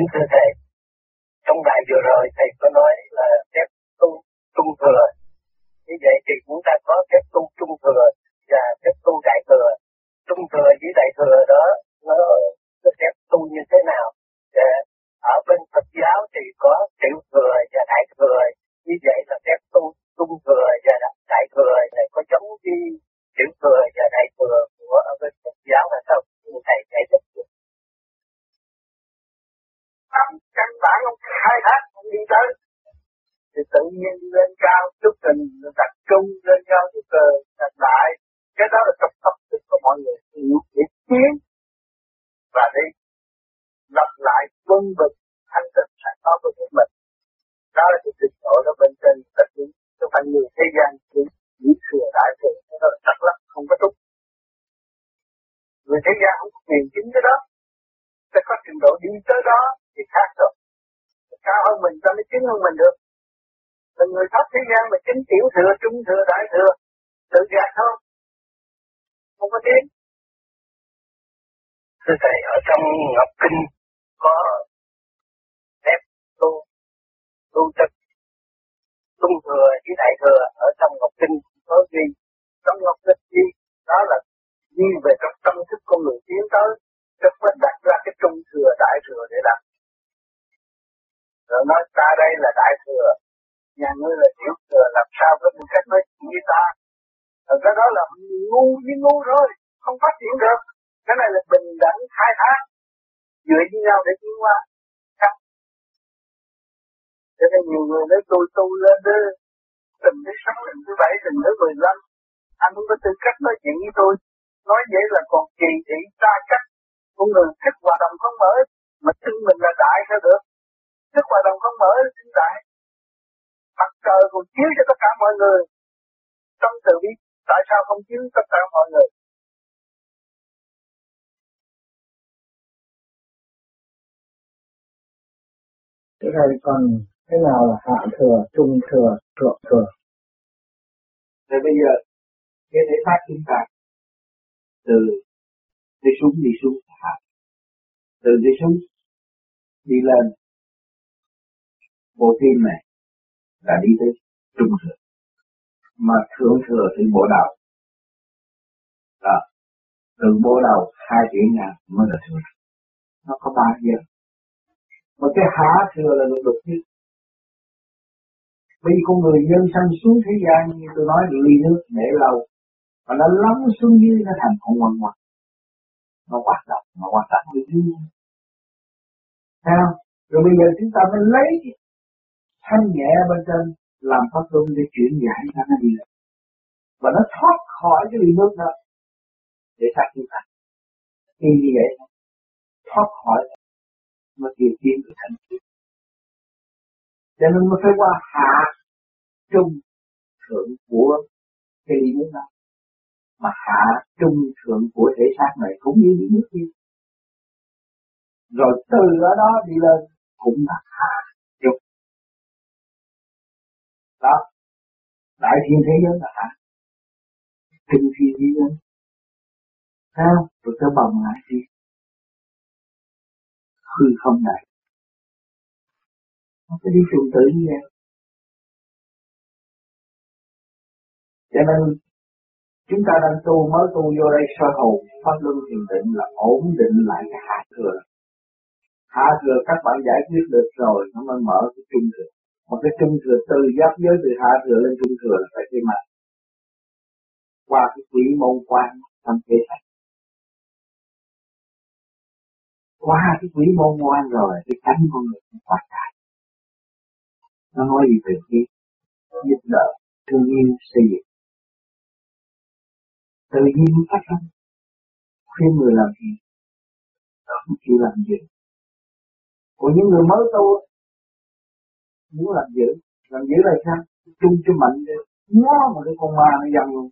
kính thưa thầy, trong bài vừa rồi thầy có nói là phép tu trung thừa, như vậy thì chúng ta có phép tu trung thừa và phép tu đại thừa. Trung thừa với đại thừa đó nó phép tu như thế nào? Để ở bên Phật giáo thì có tiểu thừa và đại thừa, như vậy là phép tu trung thừa và đại thừa này có giống như tiểu thừa và đại thừa của ở bên Phật giáo là sao? Thầy giải thích căn bản ông khai thác, ông đi tới thì tự nhiên lên cao chút tình, tập trung lên cao chút tình, đặt lại cái đó là tập tức của mọi người hiểu để tiến và đi lập lại quân bình thanh tịnh sẵn có của chính mình. Đó là cái trình độ đó bên trên tất nhiên các bạn người thế gian chỉ thừa đại thừa, cái đó là trật lắc không có túc. Người thế gian không có quyền chính cái đó, sẽ có trình độ đi tới đó thì khác rồi. Cao hơn mình ta mới chính hơn mình được. Là người thấp thế gian mà chính tiểu thừa, trung thừa, đại thừa, tự gạt thôi, không có tiếng. Thưa thầy, ở trong Ngọc Kinh có phép tu tập trung thừa với đại thừa, ở trong Ngọc Kinh có gì? Trong Ngọc Kinh gì? Đó là đi về trong tâm thức con người tiến tới, rất phải đặt ra cái trung thừa, đại thừa để làm. Rồi nói ta đây là đại thừa, nhà ngươi là tiểu thừa, làm sao với mình cách nói chuyện với ta? Rồi cái đó là ngu với ngu thôi, không phát triển được. Cái này là bình đẳng khai thác, dựa với nhau để tiến qua. Cho nên nhiều người nói tôi tu lên đưa, tình thứ 6, tình thứ 7, tình thứ 15. Anh không có tư cách nói chuyện với tôi, nói vậy là còn kỳ thị xa cách. Con người thức hòa đồng không mở, mà xưng mình là đại sao được? Thức hòa đồng không mở, xưng đại. Mặt trời còn chiếu cho tất cả mọi người. Tâm tự biết, tại sao không chiếu tất cả mọi người? Thế này còn thế nào là hạ thừa, trung thừa, thượng thừa? Thế bây giờ, cái thể pháp chúng ta từ đi xuống hạ, từ đi xuống đi lên, bộ phim này là đi tới trung thừa, mà thượng thừa thì bộ đầu đó, từ bộ đầu 2 chuyển ngang mới là thượng, nó có 3 giờ, mà cái hạ thừa là được đột nhất. Bây giờ con người dân sanh xuống thế gian như tôi nói ly nước để lâu, mà nó lắm xuống dưới nó thành con ngoan ngoãn. Nó hoạt động được như sao? Rồi bây giờ chúng ta mới lấy thanh nhẹ bên trên làm pháp luân để chuyển giải ra nó đi lên. Và nó thoát khỏi cái ly nước đó để sạch chúng ta. Khi như vậy, thoát khỏi mà điều kiện được thành tựu. Cho nên nó phải qua hạ trung thượng của cái ly nước đó. Mà hạ trung thượng của thể xác này cũng như những nước kia. Rồi từ ở đó đi lên cũng là hạ trung. Đó, đại thiên thế giới là hạ, trung thiên thế giới. Sao? Rồi ta bằng lại đi. Hư không này. Nó phải đi trùng tử như vậy. Cho nên chúng ta đang tu, mới tu vô đây soi hồn, pháp luân thiền định là ổn định lại cái hạ thừa. Hạ thừa các bạn giải quyết được rồi, nó mới mở cái trung thừa. Mà cái trung thừa từ giáp giới từ hạ thừa lên trung thừa là phải cái mặt. Qua cái quỷ môn quan tâm kế sách. Qua cái quỷ môn quan rồi, cái cánh con người cũng quá đại. Nó nói gì từ khi giúp đỡ, thương yêu, xây dựng. Tự nhiên nó phát sinh, khuyên người làm gì, nó không chịu làm gì. Còn những người mới tu, muốn làm dữ là sao? Trung cho mạnh để ngó mà cái con ma nó dằn luôn.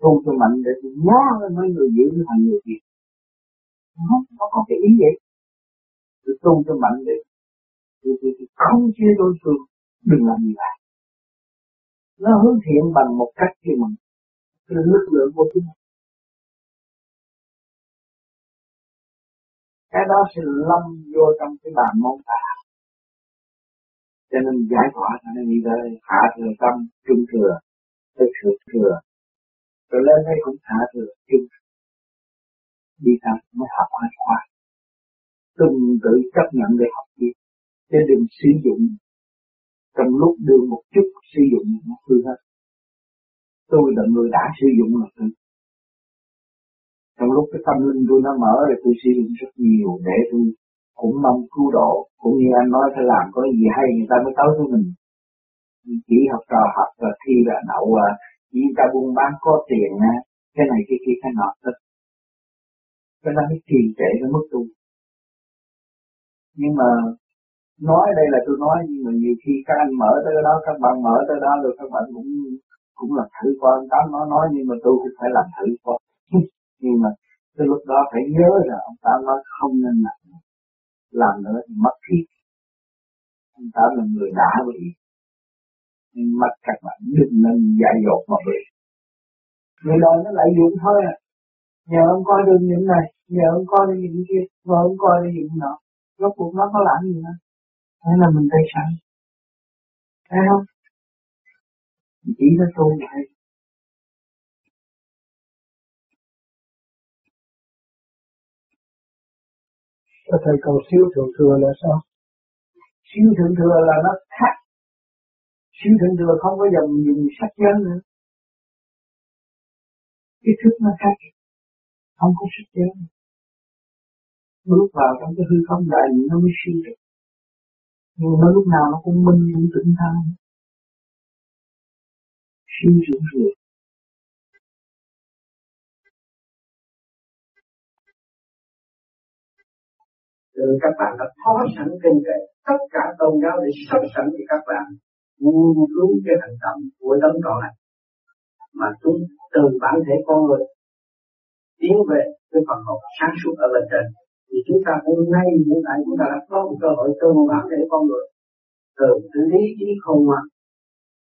Trung cho mạnh để ngó mấy người dữ nó thành người gì. Nó có cái ý vậy. Trung cho mạnh để không chia đối phương, đừng làm gì lại. Nó hướng thiện bằng một cách kia mà. Lực lượng của chúng ta. Cái đó sẽ lâm vô trong cái bàn môn tà. Cho nên giải tỏa cho nên đi đời, hạ thừa tâm, trung thừa, tức thượng thừa. Rồi lên đây cũng hạ thừa, trung thừa. Đi tâm mới học hết khoa. Từng tự chấp nhận để học đi. Chứ đừng sử dụng. Trong lúc đưa một chút sử dụng nó hư hết. Tôi là người đã sử dụng là tôi. Trong lúc cái tâm linh tôi nó mở thì tôi sử dụng rất nhiều để tôi cũng mong cứu độ. Cũng như anh nói phải làm có gì hay người ta mới tới với mình. Chỉ học trò học và thi là đậu à, chỉ người ta buôn bán có tiền à, cái này cái kia cái nọ tất. Cái đó mới trì trệ nó mất tu. Nhưng mà nói đây là tôi nói, nhưng mà nhiều khi các anh mở tới đó, các bạn mở tới đó rồi các bạn cũng làm thử qua. Tám nói nhưng mà tôi cũng phải làm thử qua. Nhưng mà cái lúc đó phải nhớ là ông Tám nói không nên làm nữa thì mất thiết. Ông Tám là người đã bị, nên mất các bạn đừng nên dại dột mà bị. Người đời nó lại dụng thôi à, nhờ ông coi được những này, nhờ ông coi được những kia, vợ ông coi được những nọ, rốt cuộc nó có làm gì nữa. Thế là mình tay sẵn, thấy không? Chỉ nó tu vậy. Thầy còn siêu thượng thừa là sao? Siêu thượng thừa là nó khác. Siêu thượng thừa không có dùng sắc giới nữa. Cái thức nó khác, không có sắc giới. Bước vào trong cái hư không đại nó mới siêu được. Nhưng nó lúc nào nó cũng minh, cũng tỉnh táo. Siêu thượng thừa. Các bạn đã có sẵn trên kệ tất cả tôn giáo để sắp sẵn cho các bạn nghiên cứu cái hành động của tấm tròn này mà chúng từ bản thể con người tiến về cái phần học sáng suốt ở bên trên, thì chúng ta hôm nay hiện tại chúng ta đã có một cơ hội từ bản thể con người từ lý trí không mà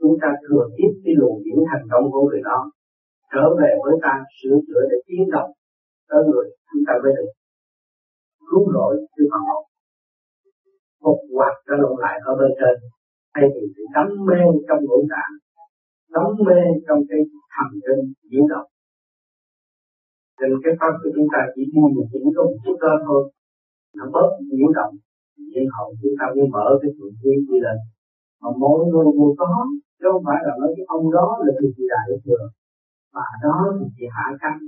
chúng ta thừa tiếp cái luồng điển hành động của người đó trở về với ta sửa chữa để tiến động tới người chúng ta mới được cứu rỗi từ phần hồn, phục hoạt trở lại ở bên trên, thay vì bị đắm mê trong ngũ tạng, đắm mê trong cái thần kinh diễn động. Nên cái pháp của chúng ta chỉ đi một chỉ có một chút đó thôi, nó bớt diễn động, diễn hồn chúng ta mới mở cái thượng quy đi lên. Mà mỗi người đều có, chứ không phải là nói cái ông đó là từ gì đại thừa, bà đó thì chỉ hạ căn.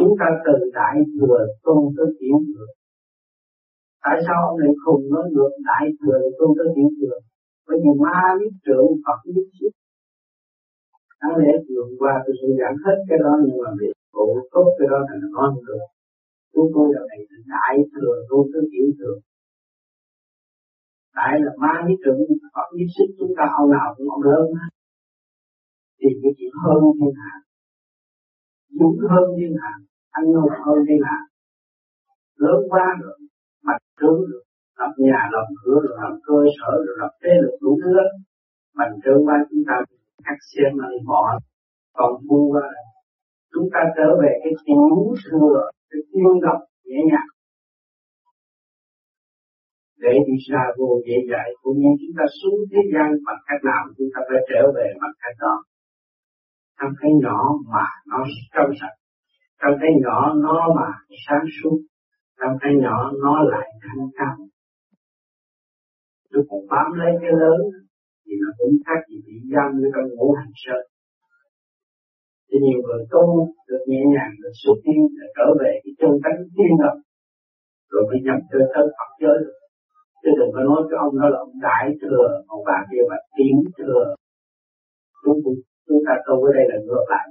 Chúng ta từ đại thừa tôn tới tiểu thừa. Tại sao ông này không nói được đại thừa tôn tới tiểu thừa? Bởi vì ma biết trưởng Phật biết sức. Đáng lẽ vừa qua tôi sẽ giảng hết cái đó, nhưng mà việc cổ tốt cái đó là nó ngon được. Chúng tôi là này đại thừa tôn tới tiểu thừa. Tại là ma biết trưởng Phật biết sức, chúng ta ông nào cũng ông lớn hết. Thì cái chuyện hơn thiên hạ. Dũng hơn thiên hạ, anh hùng hơn thiên hạ, lớn quá rồi, bạch trướng rồi, lập nhà, lập cửa rồi, lập cơ sở rồi, lập thế lực đủ thứ hết. Bạch trướng quá chúng ta cắt xem là bỏ, còn buông quá rồi. Chúng ta trở về cái tiểu thừa, cái tiêu độc nhẹ nhàng. Để đi xa vô dễ dàng, cũng như chúng ta xuống thế gian bằng cách nào chúng ta phải trở về bằng cách đó. Trong cái nhỏ mà nó trong sạch, trong cái nhỏ nó mà sáng suốt, trong cái nhỏ nó lại thanh cao. Tôi còn bám lấy cái lớn thì nó cũng khác gì bị giam như trong ngũ hành sơn. Thì nhiều người tu được nhẹ nhàng, được xuất tiên, được trở về cái chân tánh tiên lập, rồi mới nhập cơ thân Phật giới. Chứ đừng có nói cho ông đó là ông đại thừa, ông bà kia là tiến thừa. Đúng không? Chúng ta tu ở đây là ngược lại.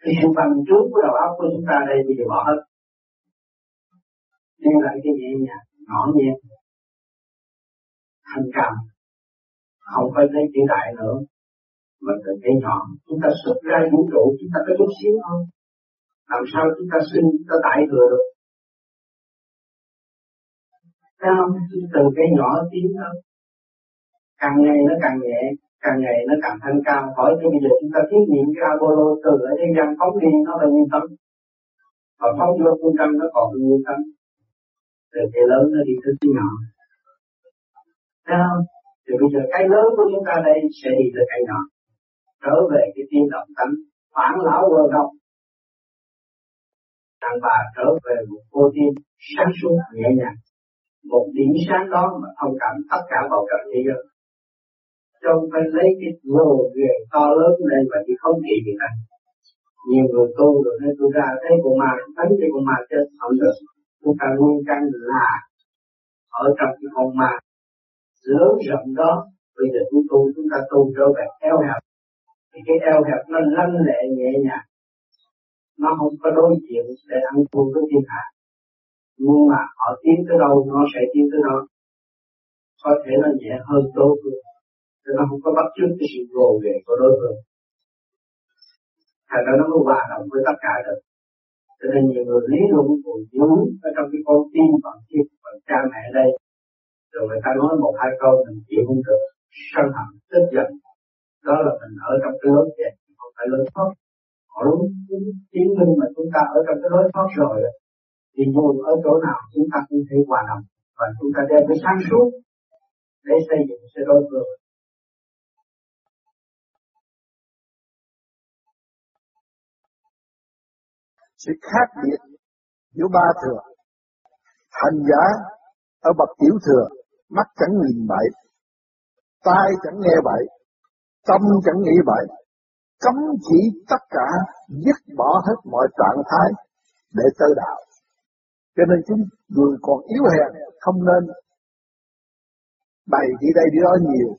Cái sự bằng trước của đầu óc của chúng ta đây bây giờ bỏ hết. Nên lại cái nhẹ nhàng, nhỏ nhẹ, thanh cao, không phải lấy chữ đại nữa, mà từ cái nhỏ. Chúng ta xuất ra vũ trụ, chúng ta có chút xíu thôi. Làm sao chúng ta sinh, chúng ta đại thừa được? Thấy không? Từ cái nhỏ tiến thôi. Càng ngày nó càng nhẹ, càng ngày nó càng thanh cao. Hỏi cho bây giờ chúng ta thiết nghiệm cái Apollo từ ở thế gian phóng đi nó bao nhiêu tấn? Và phóng vô con trăng nó còn cái nguyên tánh. Từ cái lớn nó đi tới cái nhỏ. Thấy không? Thì bây giờ cái lớn của chúng ta đây sẽ đi tới cái nhỏ. Trở về cái tiên động tánh. Phản lão vô động. Đàn bà trở về một vô tiên sáng suốt nhẹ nhàng. Một điểm sáng đó mà thông cảm tất cả bầu trời thế giới. Trong phải lấy cái vô về to lớn lên mà chỉ không kỳ gì cả. Nhiều người tu rồi nên tôi ra thấy con ma tánh thì con ma chết không được. Chúng ta nguyên căn là ở trong cái con ma lớn rộng đó. Bây giờ chúng ta tu trở về eo hẹp. Thì cái eo hẹp nó lanh lẹ nhẹ nhàng. Nó không có đối diện để ăn thua với thiên hạ. Nhưng mà họ tiến tới đâu nó sẽ tiến tới đó. Có thể nó nhẹ hơn đối phương. Chứ nó không có bắt chước cái sự gồ ghề của đối phương. Thành ra nó mới hòa đồng với tất cả được. Cho nên nhiều người lý luận của chúng ở trong cái con tim bằng chiếc bằng cha mẹ đây. Rồi người ta nói một hai câu mình chịu không được. Sân hận, tức giận. Đó là mình ở trong cái lối kẹt, không phải lối thoát. Họ đúng chứng minh mà chúng ta ở trong cái lối thoát rồi. Thì dù ở chỗ nào chúng ta cũng thấy hòa đồng. Và chúng ta đem cái sáng suốt để xây dựng sự đối tượng. Sự khác biệt giữa ba thừa. Hành giả ở bậc tiểu thừa, mắt chẳng nhìn bậy, tai chẳng nghe bậy, tâm chẳng nghĩ bậy, cấm chỉ tất cả, dứt bỏ hết mọi trạng thái để tới đạo. Cho nên chúng người còn yếu hèn không nên bày đi đây đi đó nhiều,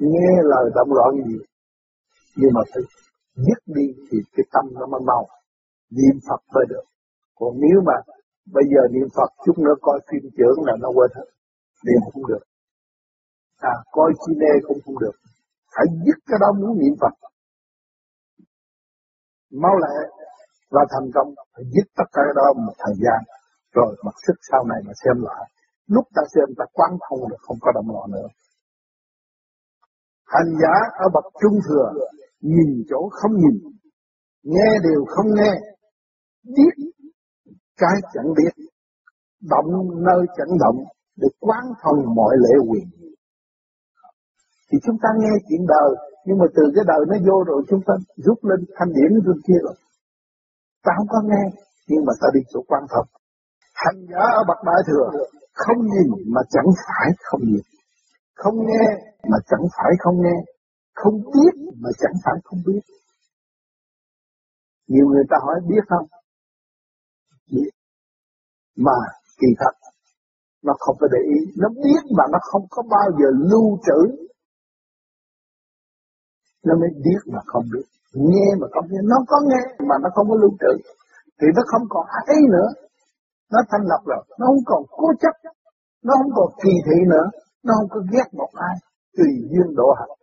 nghe lời động loạn nhiều, nhưng mà phải dứt đi thì cái tâm nó mới mau. Niệm Phật mới được. Còn nếu mà bây giờ niệm Phật chút nữa coi phim trưởng là nó quên hết. Niệm không được. Coi cine cũng không được. Phải dứt cái đó muốn niệm Phật. Mau lẹ và thành công. Phải dứt tất cả cái đó một thời gian. Rồi mặc sức sau này mà xem lại. Lúc ta xem ta quán thông được. Không có động loạn nữa. Hành giả ở bậc trung thừa. Nhìn chỗ không nhìn. Nghe điều không nghe. Biết cái chẳng biết, động nơi chẳng động, để quán thông mọi lễ quyền. Thì chúng ta nghe chuyện đời, nhưng mà từ cái đời nó vô rồi chúng ta rút lên thanh điển bên kia rồi. Ta không có nghe, nhưng mà ta đi chỗ quán thông. Hành giả ở bậc đại thừa, không nhìn mà chẳng phải không nhìn, không nghe mà chẳng phải không nghe, không biết mà chẳng phải không biết. Nhiều người ta hỏi biết không? Biết. Mà kỳ thật, nó không phải để ý. Nó biết mà nó không có bao giờ lưu trữ. Nó mới biết mà không biết. Nghe mà không nghe. Nó có nghe mà nó không có lưu trữ. Thì nó không còn ấy nữa. Nó thanh lập rồi. Nó không còn cố chấp. Nó không còn kỳ thị nữa. Nó không có ghét một ai. Tùy duyên độ hành.